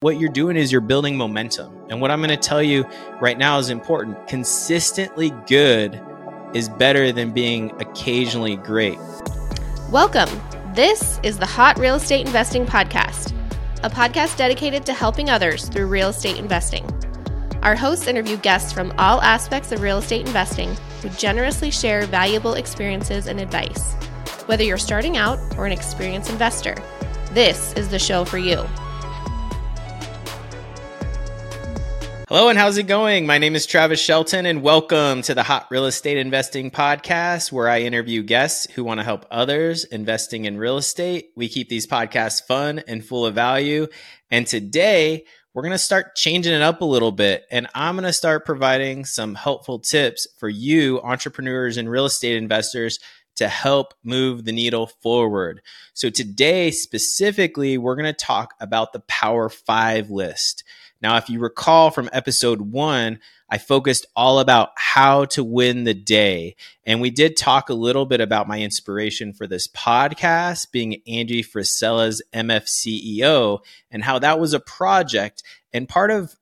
What you're doing is you're building momentum. And what I'm going to tell you right now is important. Consistently good is better than being occasionally great. Welcome. This is the Hot Real Estate Investing Podcast, a podcast dedicated to helping others through real estate investing. Our hosts interview guests from all aspects of real estate investing who generously share valuable experiences and advice. Whether you're starting out or an experienced investor, this is the show for you. Hello, and how's it going? My name is Travis Shelton, and welcome to the Hot Real Estate Investing Podcast, where I interview guests who want to help others investing in real estate. We keep these podcasts fun and full of value. And today, we're going to start changing it up a little bit, and I'm going to start providing some helpful tips for you, entrepreneurs and real estate investors, to help move the needle forward. So today, specifically, we're going to talk about the Power 5 list. Now, if you recall from episode 1, I focused all about how to win the day. And we did talk a little bit about my inspiration for this podcast being Andy Frisella's MF CEO and how that was a project. And part of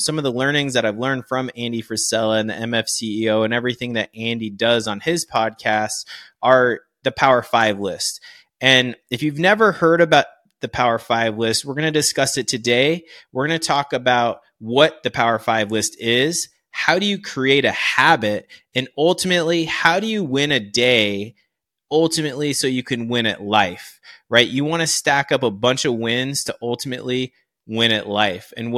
some of the learnings that I've learned from Andy Frisella and the MF CEO and everything that Andy does on his podcast are the Power 5 list. And if you've never heard about the Power 5 list, we're going to discuss it today. We're going to talk about what the Power 5 list is, how do you create a habit, and ultimately, how do you win a day, ultimately, so you can win at life, right? You want to stack up a bunch of wins to ultimately win at life, and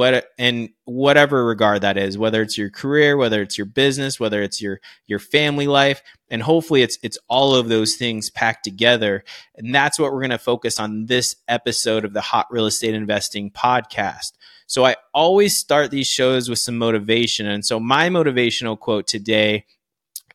whatever regard that is, whether it's your career, whether it's your business, whether it's your family life, and hopefully it's all of those things packed together. And that's what we're going to focus on this episode of the Hot Real Estate Investing Podcast. So I always start these shows with some motivation, and so my motivational quote today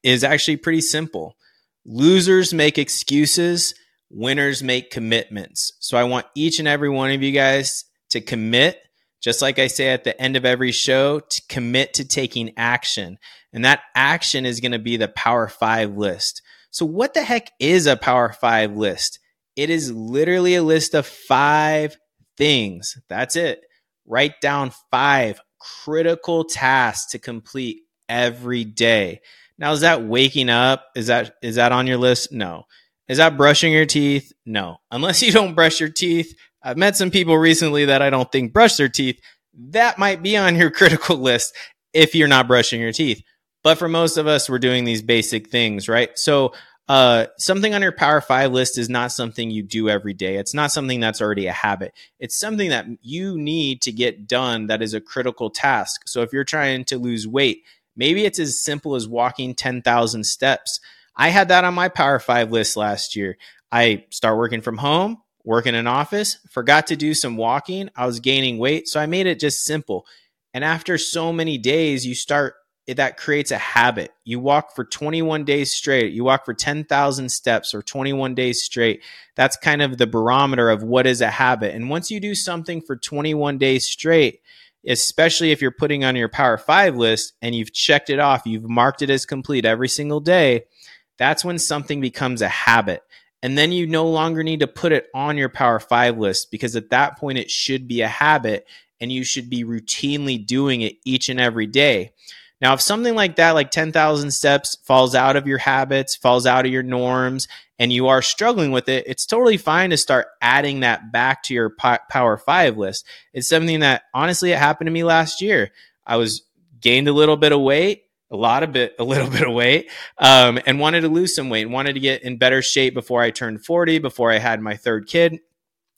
is actually pretty simple. Losers make excuses, winners make commitments. So I want each and every one of you guys to commit, just like I say at the end of every show, to commit to taking action. And that action is going to be the Power 5 list. So what the heck is a Power 5 list? It is literally a list of 5 things. That's it. Write down 5 critical tasks to complete every day. Now, is that waking up? Is that on your list? No. Is that brushing your teeth? No. Unless you don't brush your teeth. I've met some people recently that I don't think brush their teeth. That might be on your critical list if you're not brushing your teeth. But for most of us, we're doing these basic things, right? So something on your Power 5 list is not something you do every day. It's not something that's already a habit. It's something that you need to get done that is a critical task. So if you're trying to lose weight, maybe it's as simple as walking 10,000 steps. I had that on my Power 5 list last year. I start working from home, work in an office, forgot to do some walking. I was gaining weight, so I made it just simple. And after so many days, that creates a habit. You walk for 21 days straight. You walk for 10,000 steps or 21 days straight. That's kind of the barometer of what is a habit. And once you do something for 21 days straight, especially if you're putting on your Power 5 list and you've checked it off, you've marked it as complete every single day, that's when something becomes a habit. And then you no longer need to put it on your Power 5 list, because at that point it should be a habit and you should be routinely doing it each and every day. Now, if something like that, like 10,000 steps, falls out of your habits, falls out of your norms, and you are struggling with it, it's totally fine to start adding that back to your Power 5 list. It's something that, honestly, it happened to me last year. I gained a little bit of weight. A little bit of weight, and wanted to lose some weight and wanted to get in better shape before I turned 40, before I had my third kid.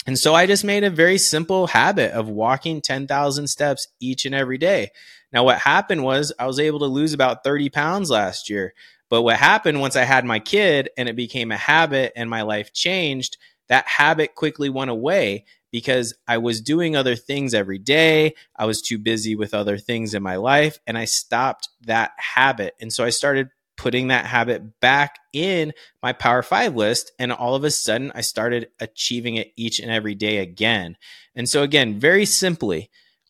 And so I just made a very simple habit of walking 10,000 steps each and every day. Now, what happened was I was able to lose about 30 pounds last year. But what happened once I had my kid and it became a habit and my life changed, that habit quickly went away, because I was doing other things every day. I was too busy with other things in my life, and I stopped that habit. And so I started putting that habit back in my Power 5 list, and all of a sudden I started achieving it each and every day again. And so again, very simply,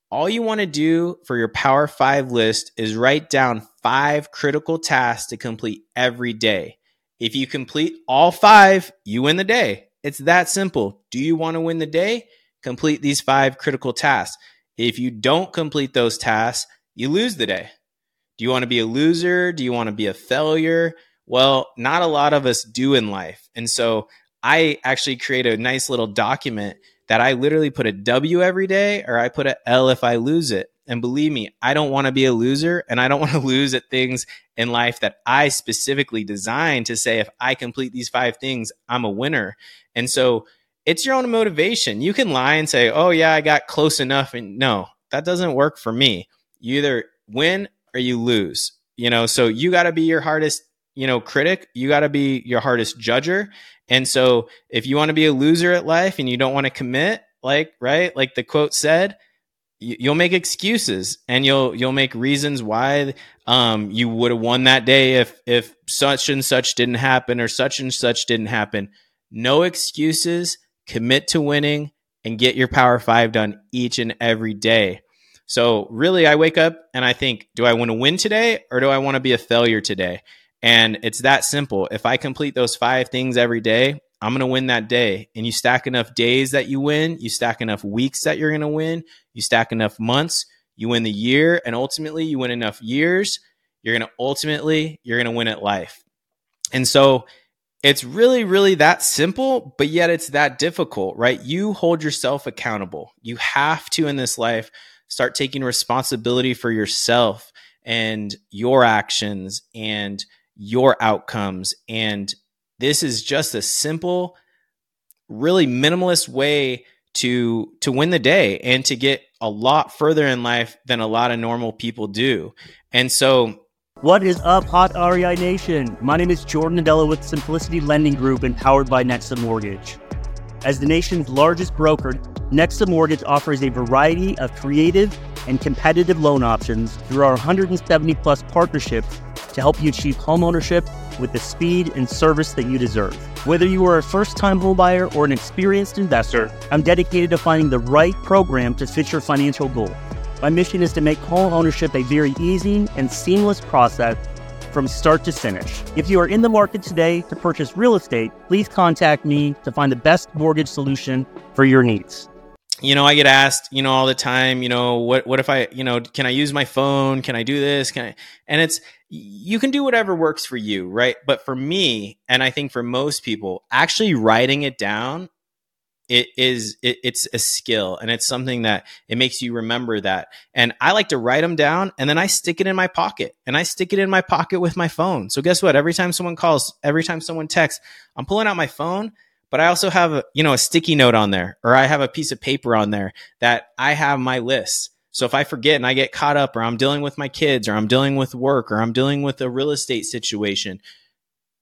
all you want to do for your Power 5 list is write down 5 critical tasks to complete every day. If you complete all 5, you win the day. It's that simple. Do you want to win the day? complete these 5 critical tasks. If you don't complete those tasks, you lose the day. Do you want to be a loser? Do you want to be a failure? Well, not a lot of us do in life. And so I actually create a nice little document that I literally put a W every day, or I put an L if I lose it. And believe me, I don't want to be a loser, and I don't want to lose at things in life that I specifically designed to say, if I complete these 5 things, I'm a winner. And so it's your own motivation. You can lie and say, oh yeah, I got close enough. And no, that doesn't work for me. You either win or you lose, so you got to be your hardest, critic. You got to be your hardest judger. And so if you want to be a loser at life and you don't want to commit, like the quote said, you'll make excuses and you'll make reasons why you would have won that day if such and such didn't happen or such and such didn't happen. No excuses, commit to winning, and get your Power 5 done each and every day. So really, I wake up and I think, do I want to win today or do I want to be a failure today? And it's that simple. If I complete those 5 things every day, I'm going to win that day. And you stack enough days that you win, you stack enough weeks that you're going to win, you stack enough months, you win the year, and ultimately you win enough years, you're going to win at life. And so it's really, really that simple, but yet it's that difficult, right? You hold yourself accountable. You have to, in this life, start taking responsibility for yourself and your actions and your outcomes. And this is just a simple, really minimalist way to win the day and to get a lot further in life than a lot of normal people do. And so, what is up, Hot REI Nation? My name is Jordan Nadella with Simplicity Lending Group and powered by Nexa Mortgage. As the nation's largest broker, Nexa Mortgage offers a variety of creative and competitive loan options through our 170-plus partnerships to help you achieve homeownership with the speed and service that you deserve. Whether you are a first-time homebuyer or an experienced investor, I'm dedicated to finding the right program to fit your financial goal. My mission is to make home ownership a very easy and seamless process from start to finish. If you are in the market today to purchase real estate, please contact me to find the best mortgage solution for your needs. I get asked, all the time, what if I, can I use my phone? Can I do this? Can I? And you can do whatever works for you, right? But for me, and I think for most people, actually writing it down, it's a skill, and it's something that it makes you remember that. And I like to write them down, and then I stick it in my pocket, and I stick it in my pocket with my phone. So guess what? Every time someone calls, every time someone texts, I'm pulling out my phone. But I also have a sticky note on there, or I have a piece of paper on there that I have my list. So if I forget and I get caught up, or I'm dealing with my kids, or I'm dealing with work, or I'm dealing with a real estate situation,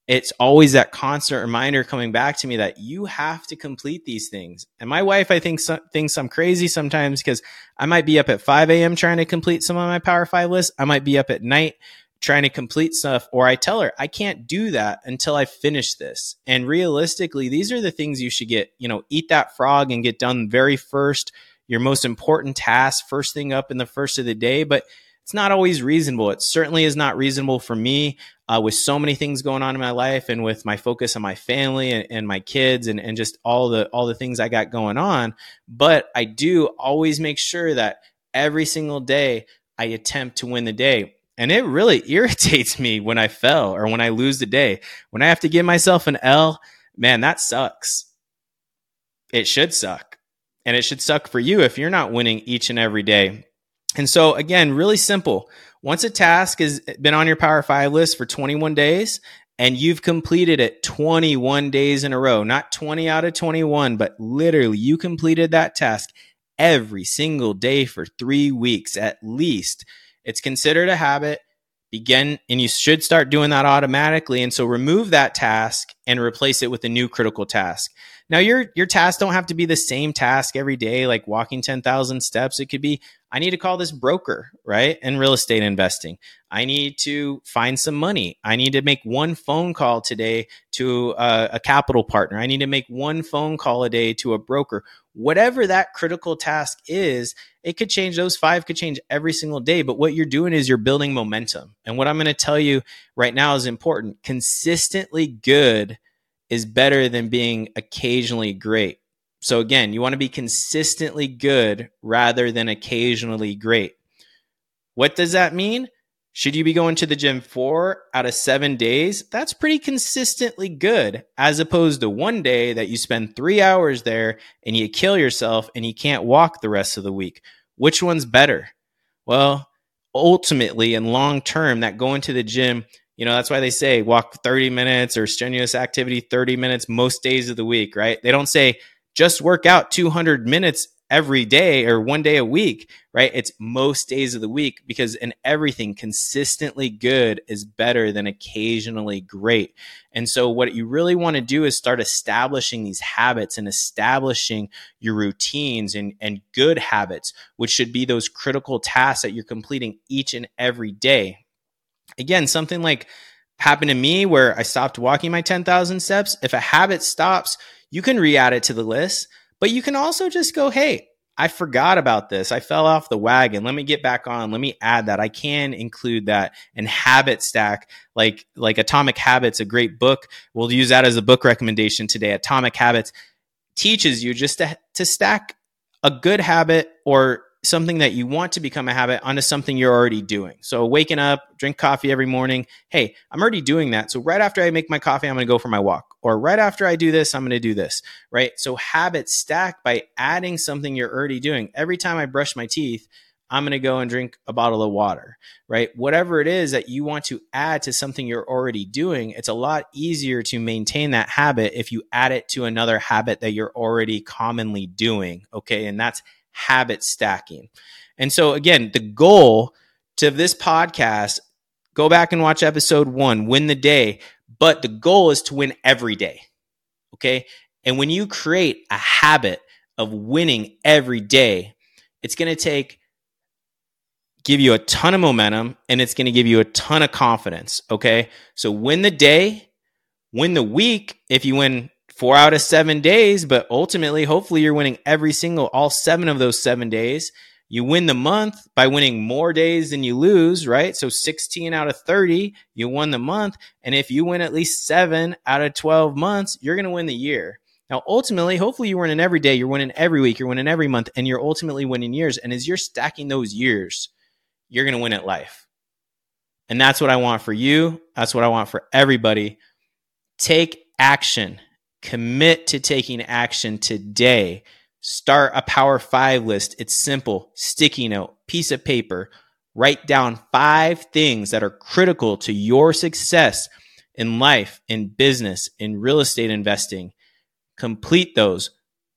it's always that constant reminder coming back to me that you have to complete these things. And my wife, I think, thinks I'm crazy sometimes because I might be up at 5 a.m. trying to complete some of my Power 5 list. I might be up at night trying to complete stuff, or I tell her I can't do that until I finish this. And realistically, these are the things you should get, eat that frog and get done very first, your most important task, first thing up in the first of the day. But it's not always reasonable. It certainly is not reasonable for me with so many things going on in my life and with my focus on my family and my kids and just all the things I got going on. But I do always make sure that every single day I attempt to win the day. And it really irritates me when I fail or when I lose the day. When I have to give myself an L, man, that sucks. It should suck. And it should suck for you if you're not winning each and every day. And so again, really simple. Once a task has been on your Power 5 list for 21 days and you've completed it 21 days in a row, not 20 out of 21, but literally you completed that task every single day for 3 weeks at least. It's considered a habit. Begin, and you should start doing that automatically. And so remove that task and replace it with a new critical task. Now your tasks don't have to be the same task every day, like walking 10,000 steps. It could be, I need to call this broker, right? In real estate investing, I need to find some money. I need to make one phone call today to a capital partner. I need to make one phone call a day to a broker. Whatever that critical task is, it could change. Those 5 could change every single day. But what you're doing is you're building momentum. And what I'm going to tell you right now is important. Consistently good is better than being occasionally great. So again, you want to be consistently good rather than occasionally great. What does that mean? Should you be going to the gym 4 out of 7 days? That's pretty consistently good, as opposed to one day that you spend 3 hours there and you kill yourself and you can't walk the rest of the week. Which one's better? Well, ultimately and long term, that going to the gym, that's why they say walk 30 minutes or strenuous activity 30 minutes most days of the week, right? They don't say just work out 200 minutes every day or one day a week, right? It's most days of the week, because in everything, consistently good is better than occasionally great. And so what you really want to do is start establishing these habits and establishing your routines and good habits, which should be those critical tasks that you're completing each and every day. Again, something like happened to me where I stopped walking my 10,000 steps. If a habit stops, you can re-add it to the list. But you can also just go, hey, I forgot about this. I fell off the wagon. Let me get back on. Let me add that. I can include that. And habit stack, like Atomic Habits, a great book. We'll use that as a book recommendation today. Atomic Habits teaches you just to stack a good habit or something that you want to become a habit onto something you're already doing. So waking up, drink coffee every morning. Hey, I'm already doing that. So right after I make my coffee, I'm going to go for my walk. Or right after I do this, I'm going to do this, right? So habits stack by adding something you're already doing. Every time I brush my teeth, I'm going to go and drink a bottle of water, right? Whatever it is that you want to add to something you're already doing, it's a lot easier to maintain that habit if you add it to another habit that you're already commonly doing, okay? And that's habit stacking. And so again, the goal to this podcast, go back and watch episode 1, win the day, but the goal is to win every day. Okay. And when you create a habit of winning every day, it's going to give you a ton of momentum, and it's going to give you a ton of confidence. Okay. So win the day, win the week. If you win 4 out of 7 days, but ultimately, hopefully you're winning all 7 of those 7 days. You win the month by winning more days than you lose, right? So 16 out of 30, you won the month. And if you win at least 7 out of 12 months, you're going to win the year. Now, ultimately, hopefully you're winning every day, you're winning every week, you're winning every month, and you're ultimately winning years. And as you're stacking those years, you're going to win at life. And that's what I want for you. That's what I want for everybody. Take action. Commit to taking action today. Start a Power 5 list. It's simple. Sticky note, piece of paper. Write down 5 things that are critical to your success in life, in business, in real estate investing. Complete those.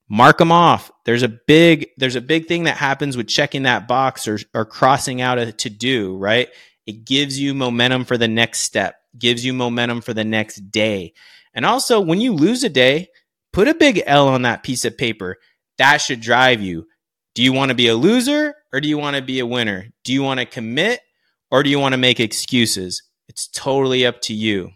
Mark them off. There's a big thing that happens with checking that box or crossing out a to-do, right? It gives you momentum for the next step. Gives you momentum for the next day. And also, when you lose a day, put a big L on that piece of paper. That should drive you. Do you want to be a loser or do you want to be a winner? Do you want to commit or do you want to make excuses? It's totally up to you.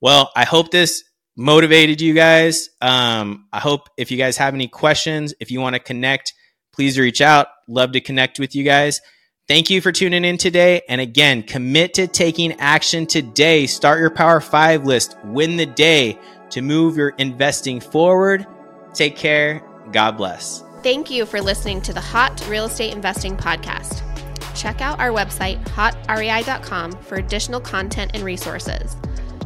Well, I hope this motivated you guys. I hope if you guys have any questions, if you want to connect, please reach out. Love to connect with you guys. Thank you for tuning in today. And again, commit to taking action today. Start your Power 5 list. Win the day to move your investing forward. Take care. God bless. Thank you for listening to the Hot Real Estate Investing Podcast. Check out our website, hotrei.com, for additional content and resources.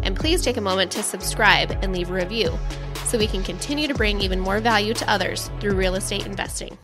And please take a moment to subscribe and leave a review so we can continue to bring even more value to others through real estate investing.